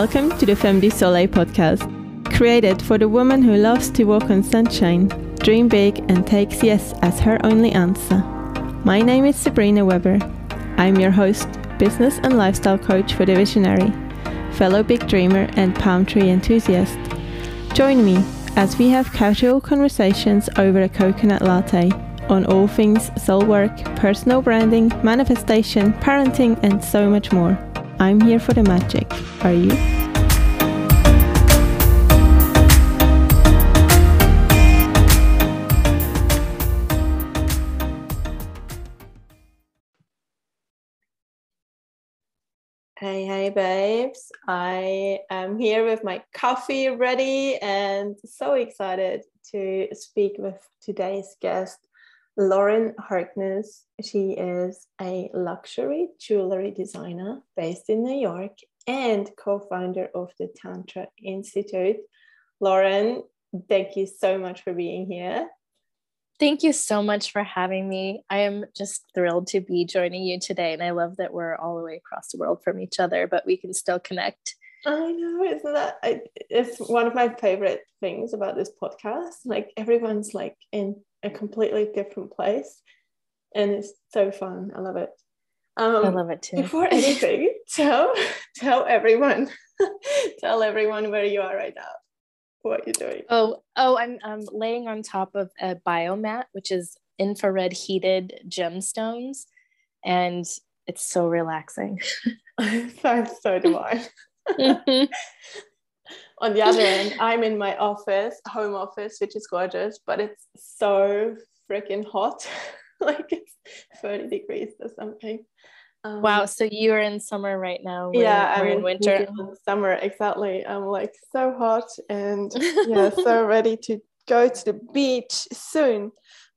Welcome to the Femme du Soleil podcast, created for the woman who loves to walk on sunshine, dream big and takes yes as her only answer. My name is Sabrina Weber. I'm your host, business and lifestyle coach for the visionary, fellow big dreamer and palm tree enthusiast. Join me as we have casual conversations over a coconut latte on all things soul work, personal branding, manifestation, parenting and so much more. I'm here for the magic. Are you? Hey babes, I am here with my coffee ready and so excited to speak with today's guest, Lauren Harkness. She is a luxury jewelry designer based in New York and co-founder of the Tantra Institute. Lauren, thank you so much for being here. Thank you so much for having me. I am just thrilled to be joining you today, and I love that we're all the way across the world from each other, but we can still connect. I know, isn't that? It's one of my favorite things about this podcast. Like, everyone's like in a completely different place, and it's so fun. I love it. I love it too. Before anything, tell everyone where you are right now, what you're doing. Oh, I'm laying on top of a biomat, which is infrared heated gemstones, and it's so relaxing. So do I. On the other end, I'm in my office, home office, which is gorgeous, but it's so freaking hot. Like, it's 30 degrees or something. Wow, so you're in summer right now. Yeah, we're in winter. Summer, exactly. I'm like so hot and yeah, so ready to go to the beach soon.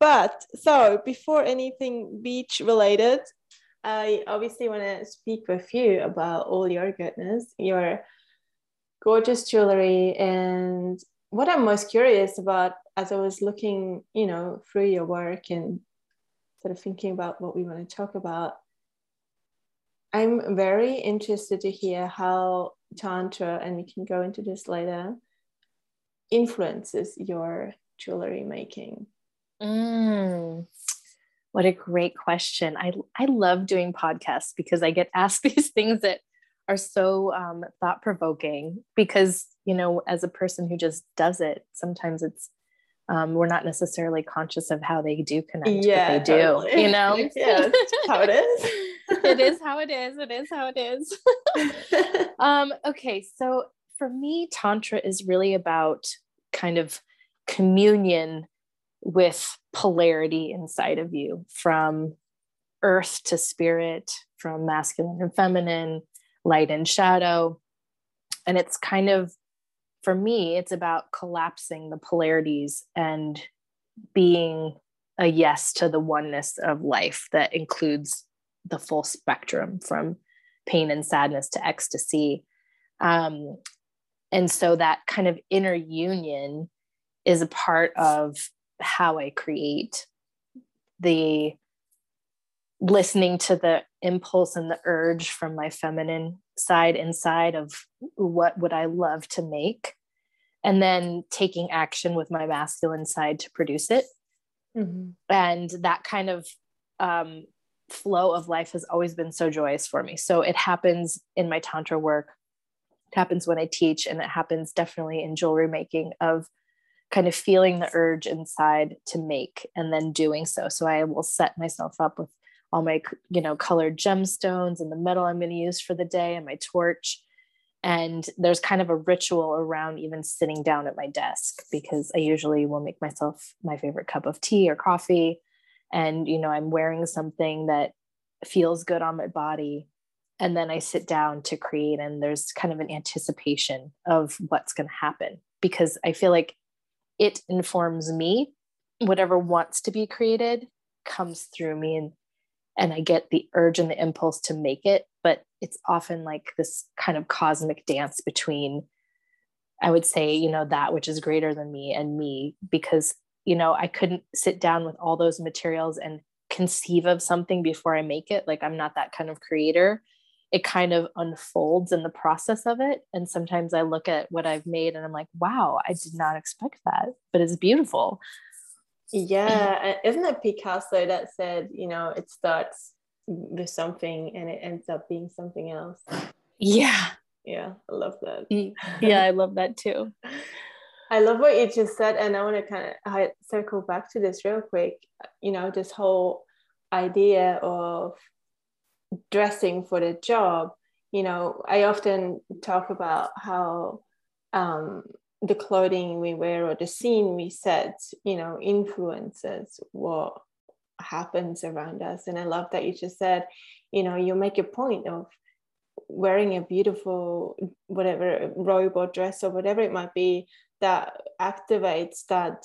But so before anything beach related, I obviously want to speak with you about all your goodness, your gorgeous jewelry. And what I'm most curious about as I was looking, you know, through your work and sort of thinking about what we want to talk about, I'm very interested to hear how Tantra, and we can go into this later, influences your jewelry making. What a great question. I love doing podcasts because I get asked these things that are so thought-provoking, because, you know, as a person who just does it, sometimes it's, we're not necessarily conscious of how they do connect, yeah, but they do, totally. You know? Yeah, that's how it is. It is how it is. It is how it is. Okay. So for me, Tantra is really about kind of communion with polarity inside of you, from earth to spirit, from masculine and feminine, light and shadow. And it's kind of, for me, it's about collapsing the polarities and being a yes to the oneness of life that includes the full spectrum, from pain and sadness to ecstasy. And so that kind of inner union is a part of how I create, the listening to the impulse and the urge from my feminine side inside of what would I love to make, and then taking action with my masculine side to produce it. Mm-hmm. And that kind of, flow of life has always been so joyous for me. So it happens in my Tantra work, it happens when I teach, and it happens definitely in jewelry making, of kind of feeling the urge inside to make and then doing so. So I will set myself up with all my, you know, colored gemstones and the metal I'm going to use for the day and my torch. And there's kind of a ritual around even sitting down at my desk, because I usually will make myself my favorite cup of tea or coffee. And, you know, I'm wearing something that feels good on my body. And then I sit down to create, and there's kind of an anticipation of what's going to happen, because I feel like it informs me. Whatever wants to be created comes through me, and I get the urge and the impulse to make it. But it's often like this kind of cosmic dance between, I would say, you know, that which is greater than me and me, because, you know, I couldn't sit down with all those materials and conceive of something before I make it. Like, I'm not that kind of creator. it kind of unfolds in the process of it. And sometimes I look at what I've made and I'm like, wow, I did not expect that, but it's beautiful. Yeah. Isn't it Picasso that said, you know, it starts with something and it ends up being something else? Yeah. Yeah. I love that. Yeah. I love that too. I love what you just said. And I want to kind of circle back to this real quick, you know, this whole idea of dressing for the job. You know, I often talk about how the clothing we wear or the scene we set, you know, influences what happens around us. And I love that you just said, you know, you make a point of wearing a beautiful, whatever, robe or dress or whatever it might be, that activates that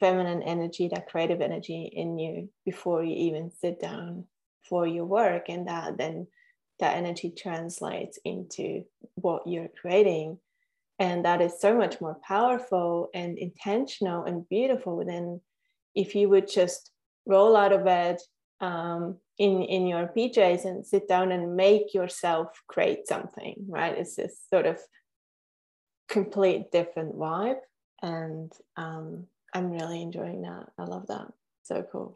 feminine energy, that creative energy in you before you even sit down for your work. And that then that energy translates into what you're creating. And that is so much more powerful and intentional and beautiful than if you would just roll out of bed in your PJs and sit down and make yourself create something, right? It's this sort of complete different vibe. And I'm really enjoying that. I love that. So cool.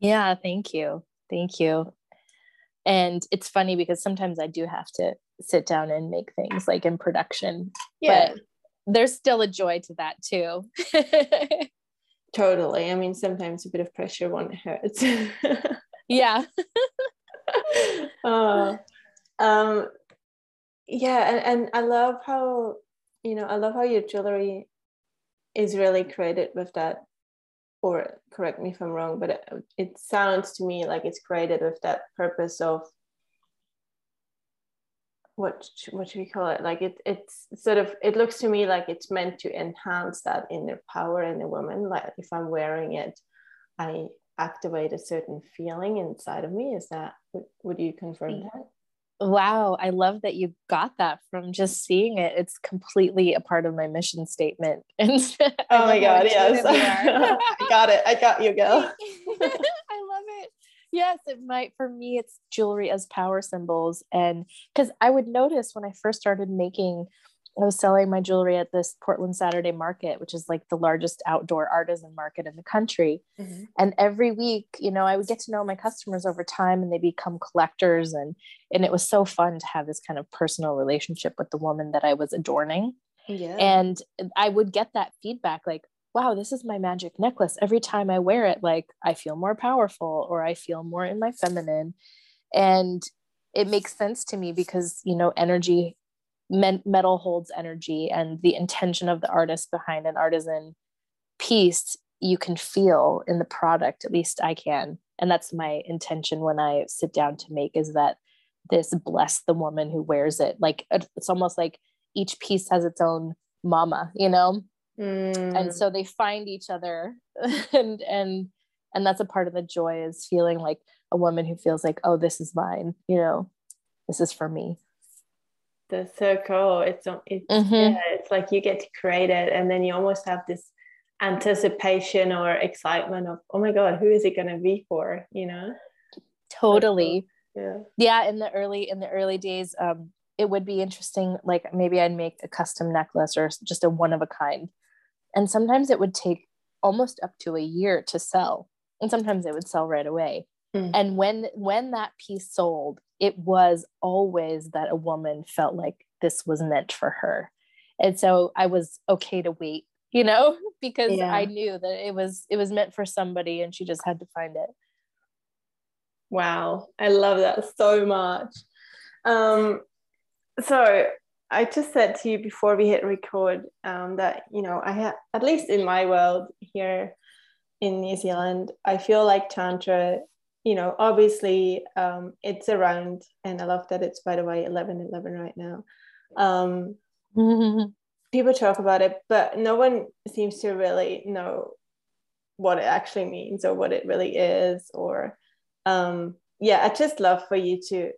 Yeah, thank you. Thank you. And it's funny because sometimes I do have to sit down and make things like in production. Yeah. But there's still a joy to that too. Totally. I mean, sometimes a bit of pressure won't hurt. Yeah. Yeah. And I love how, you know, I love how your jewelry is really created with that, or correct me if I'm wrong, but it sounds to me like it's created with that purpose of what should we call it? Like it's sort of, it looks to me like it's meant to enhance that inner power in a woman. Like if I'm wearing it, I activate a certain feeling inside of me. Is that, would you confirm that? Wow. I love that you got that from just seeing it. It's completely a part of my mission statement. And oh my God. Yes. I got it. I got you, girl. I love it. Yes. It might, for me, it's jewelry as power symbols. And because I would notice when I first started making, I was selling my jewelry at this Portland Saturday Market, which is like the largest outdoor artisan market in the country. Mm-hmm. And every week, you know, I would get to know my customers over time and they become collectors. And it was so fun to have this kind of personal relationship with the woman that I was adorning. Yeah. And I would get that feedback like, wow, this is my magic necklace. Every time I wear it, like I feel more powerful or I feel more in my feminine. And it makes sense to me because, you know, energy, metal holds energy, and the intention of the artist behind an artisan piece you can feel in the product, at least I can. And that's my intention when I sit down to make, is that this bless the woman who wears it. Like it's almost like each piece has its own mama, you know? Mm. And so they find each other and that's a part of the joy, is feeling like a woman who feels like, oh, this is mine, you know, this is for me. That's so cool. It's mm-hmm. Yeah, it's like you get to create it, and then you almost have this anticipation or excitement of, oh my God, who is it going to be for, you know? Totally. Cool. Yeah. Yeah. In the early days, it would be interesting. Like maybe I'd make a custom necklace or just a one of a kind. And sometimes it would take almost up to a year to sell. And sometimes it would sell right away. Mm-hmm. And when that piece sold, it was always that a woman felt like this was meant for her. And so I was okay to wait, you know, because yeah. I knew that it was meant for somebody and she just had to find it. Wow. I love that so much. So I just said to you before we hit record, that, you know, I have, at least in my world here in New Zealand, I feel like Tantra, you know, obviously it's around, and I love that it's, by the way, 11:11 right now. People talk about it, but no one seems to really know what it actually means or what it really is. Or yeah, I'd just love for you to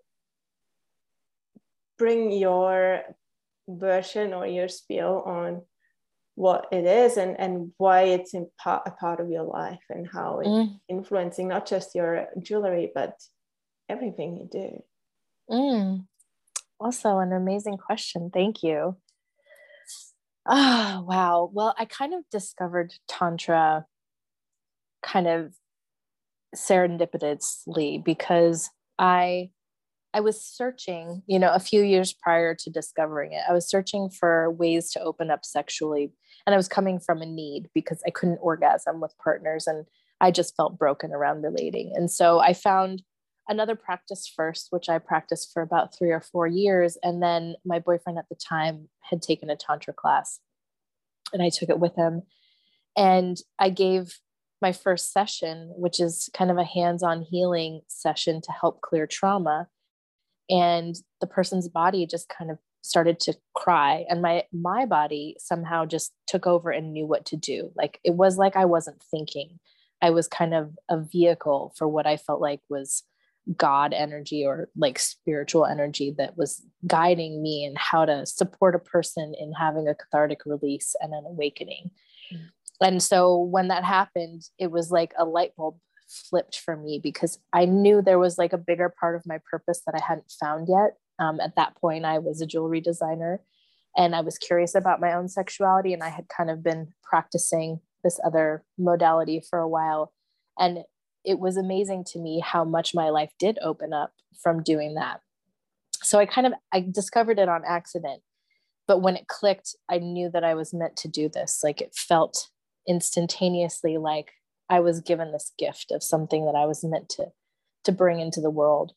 bring your version or your spiel on what it is and why it's a part of your life and how it's influencing not just your jewelry, but everything you do. Also an amazing question. Thank you. Oh, wow. Well, I kind of discovered Tantra kind of serendipitously because I was searching, you know, a few years prior to discovering it, I was searching for ways to open up sexually. And I was coming from a need because I couldn't orgasm with partners and I just felt broken around relating. And so I found another practice first, which I practiced for about 3 or 4 years. And then my boyfriend at the time had taken a Tantra class and I took it with him. And I gave my first session, which is kind of a hands-on healing session to help clear trauma. And the person's body just kind of started to cry. And my body somehow just took over and knew what to do. Like, it was like I wasn't thinking. I was kind of a vehicle for what I felt like was God energy or like spiritual energy that was guiding me in how to support a person in having a cathartic release and an awakening. Mm-hmm. And so when that happened, it was like a light bulb flipped for me because I knew there was like a bigger part of my purpose that I hadn't found yet. At that point, I was a jewelry designer and I was curious about my own sexuality. And I had kind of been practicing this other modality for a while. And it was amazing to me how much my life did open up from doing that. So I discovered it on accident, but when it clicked, I knew that I was meant to do this. Like, it felt instantaneously like I was given this gift of something that I was meant to bring into the world.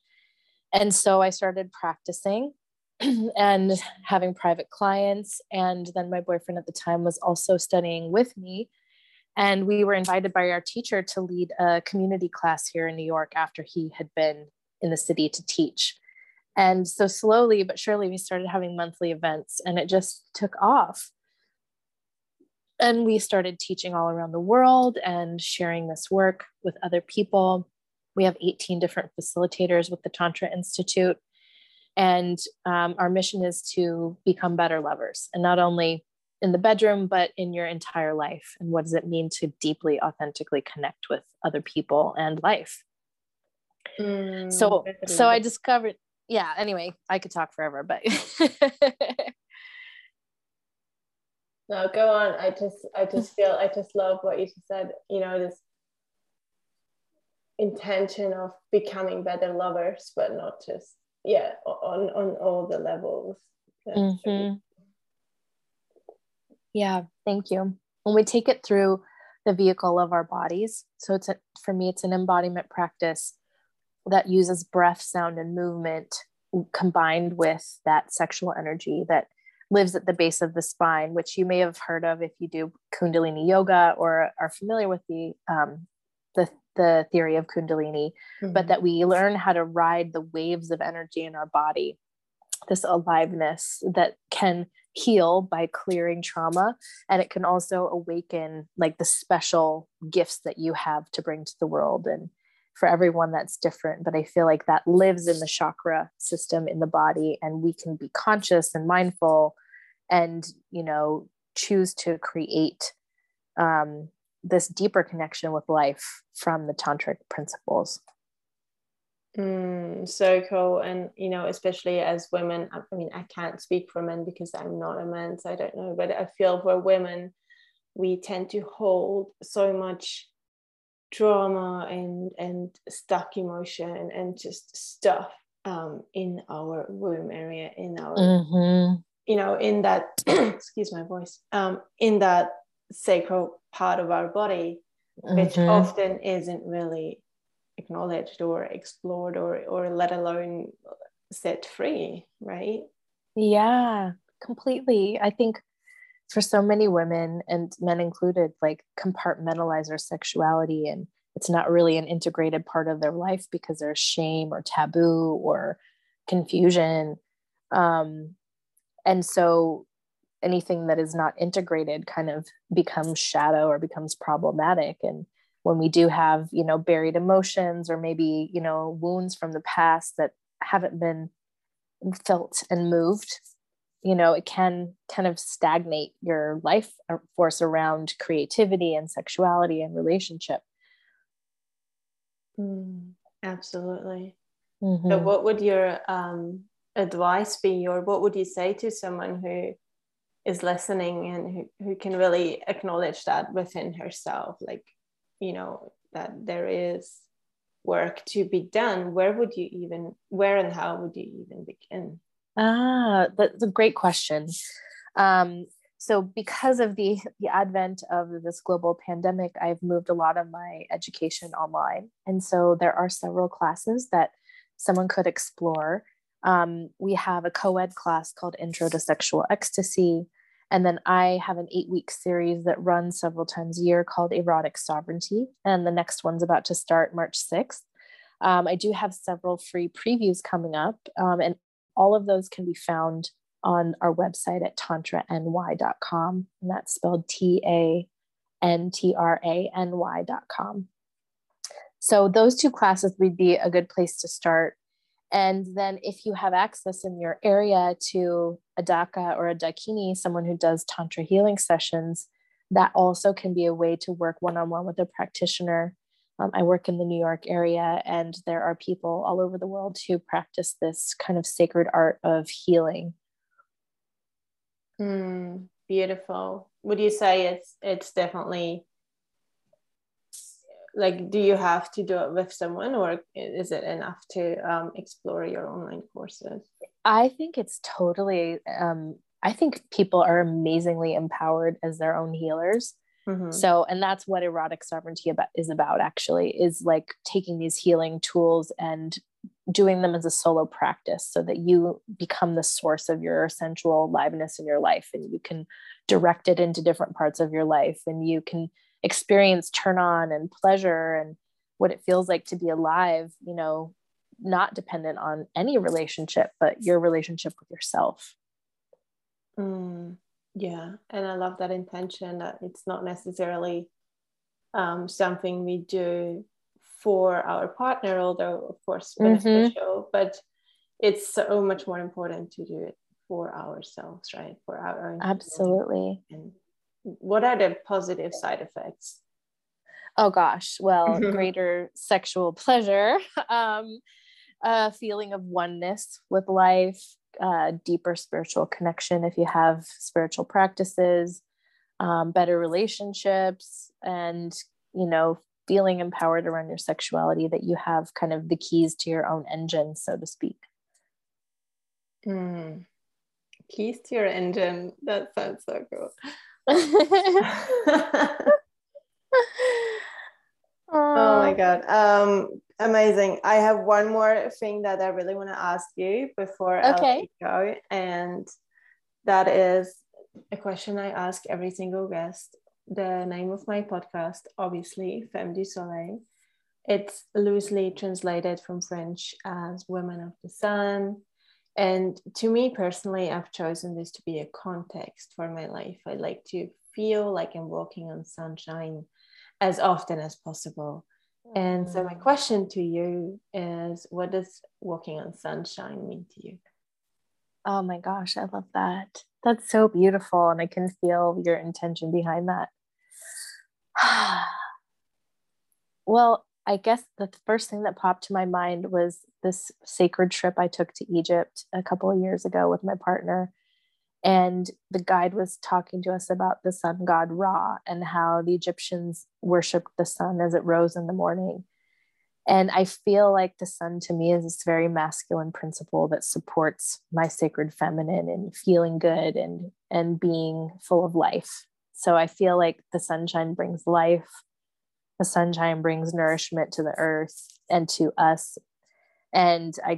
And so I started practicing and having private clients. And then my boyfriend at the time was also studying with me. And we were invited by our teacher to lead a community class here in New York after he had been in the city to teach. And so slowly but surely we started having monthly events and it just took off. And we started teaching all around the world and sharing this work with other people. We have 18 different facilitators with the Tantra Institute. And our mission is to become better lovers, and not only in the bedroom, but in your entire life. And what does it mean to deeply, authentically connect with other people and life? So I discovered, anyway, I could talk forever, but. No, go on. I just love what you just said, you know, this intention of becoming better lovers, but not just, on all the levels. Mm-hmm. Yeah, thank you. And we take it through the vehicle of our bodies. So for me, it's an embodiment practice that uses breath, sound, and movement combined with that sexual energy that lives at the base of the spine, which you may have heard of if you do Kundalini yoga or are familiar with the theory of Kundalini, mm-hmm. but that we learn how to ride the waves of energy in our body, this aliveness that can heal by clearing trauma. And it can also awaken like the special gifts that you have to bring to the world. And for everyone that's different, but I feel like that lives in the chakra system in the body, and we can be conscious and mindful and, you know, choose to create this deeper connection with life from the tantric principles. So cool. And, you know, especially as women, I mean, I can't speak for men because I'm not a man, so I don't know, but I feel for women, we tend to hold so much trauma and stuck emotion and just stuff in our womb area, in our, mm-hmm. you know, in that, excuse my voice, in that sacral part of our body, mm-hmm. which often isn't really acknowledged or explored or let alone set free, right? Yeah, completely. I think for so many women and men included, like, compartmentalize their sexuality and it's not really an integrated part of their life because there's shame or taboo or confusion. And so anything that is not integrated kind of becomes shadow or becomes problematic. And when we do have, you know, buried emotions or maybe, you know, wounds from the past that haven't been felt and moved, you know, it can kind of stagnate your life force around creativity and sexuality and relationship. Absolutely. Mm-hmm. So what would your advice be, or what would you say to someone who is listening and who can really acknowledge that within herself, like, you know, that there is work to be done? Where and how would you even begin? That's a great question. So because of the advent of this global pandemic, I've moved a lot of my education online. And so there are several classes that someone could explore. We have a co-ed class called Intro to Sexual Ecstasy. And then I have an 8-week series that runs several times a year called Erotic Sovereignty. And the next one's about to start March 6th. I do have several free previews coming up. And all of those can be found on our website at tantrany.com. And that's spelled tantrany.com. So those two classes would be a good place to start. And then if you have access in your area to a Dhaka or a Dakini, someone who does Tantra healing sessions, that also can be a way to work one-on-one with a practitioner. I work in the New York area, and there are people all over the world who practice this kind of sacred art of healing. Beautiful. Would you say it's definitely... like, do you have to do it with someone, or is it enough to explore your online courses? I think it's totally, I think people are amazingly empowered as their own healers. Mm-hmm. So, and that's what Erotic Sovereignty is about, actually, is like taking these healing tools and doing them as a solo practice so that you become the source of your sensual liveness in your life, and you can direct it into different parts of your life, and you can experience turn on and pleasure and what it feels like to be alive, you know, not dependent on any relationship, but your relationship with yourself. Yeah. And I love that intention, that it's not necessarily something we do for our partner, although of course beneficial, but it's so much more important to do it for ourselves, right? For our own. Absolutely. What are the positive side effects? Oh gosh, well, greater sexual pleasure, a feeling of oneness with life, deeper spiritual connection if you have spiritual practices, better relationships, and, you know, feeling empowered around your sexuality, that you have kind of the keys to your own engine, so to speak. Keys to your engine. That sounds so cool. Oh my god, amazing. I have one more thing that I really want to ask you before I go, and that is a question I ask every single guest. The name of my podcast, obviously, Femme du Soleil, it's loosely translated from French as Women of the Sun. And to me personally, I've chosen this to be a context for my life. I like to feel like I'm walking on sunshine as often as possible. And so my question to you is, what does walking on sunshine mean to you? Oh my gosh, I love that. That's so beautiful. And I can feel your intention behind that. Well, I guess the first thing that popped to my mind was this sacred trip I took to Egypt a couple of years ago with my partner. And the guide was talking to us about the sun god Ra and how the Egyptians worshiped the sun as it rose in the morning. And I feel like the sun to me is this very masculine principle that supports my sacred feminine and feeling good and being full of life. So I feel like the sunshine brings life. The sunshine brings nourishment to the earth and to us. And I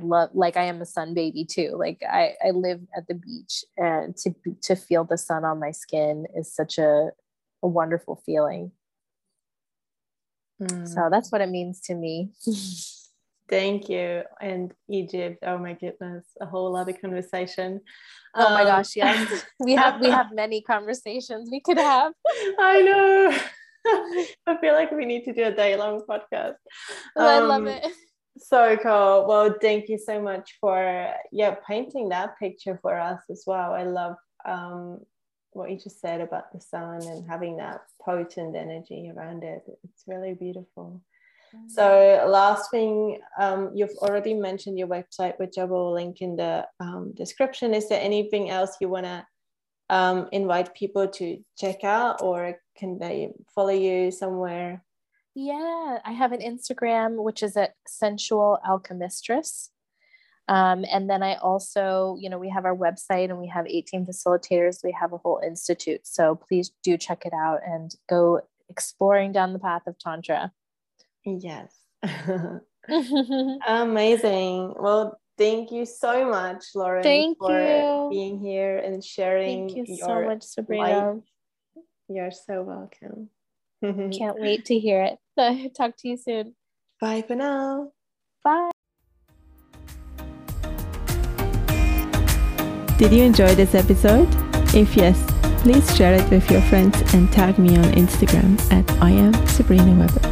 love, like, I am a sun baby too. Like I live at the beach, and to feel the sun on my skin is such a wonderful feeling. So that's what it means to me. Thank you. And Egypt, oh my goodness, a whole other conversation. Oh my gosh, yes. we have many conversations we could have. I know. I feel like we need to do a day-long podcast. I love it. So cool. Well, thank you so much for painting that picture for us as well. I love what you just said about the sun and having that potent energy around it. It's really beautiful. So last thing, you've already mentioned your website, which I will link in the description. Is there anything else you want to invite people to check out, or can they follow you somewhere? Yeah, I have an Instagram, which is at Sensual Alchemistress. And then I also, you know, we have our website and we have 18 facilitators. We have a whole institute. So please do check it out and go exploring down the path of Tantra. Yes. Amazing. Well, thank you so much, Lauren, for being here and sharing. Thank you so much, Sabrina. Life. You're so welcome. Can't wait to hear it. So, talk to you soon. Bye for now. Bye. Did you enjoy this episode? If yes, please share it with your friends and tag me on Instagram at I am Sabrina Weber.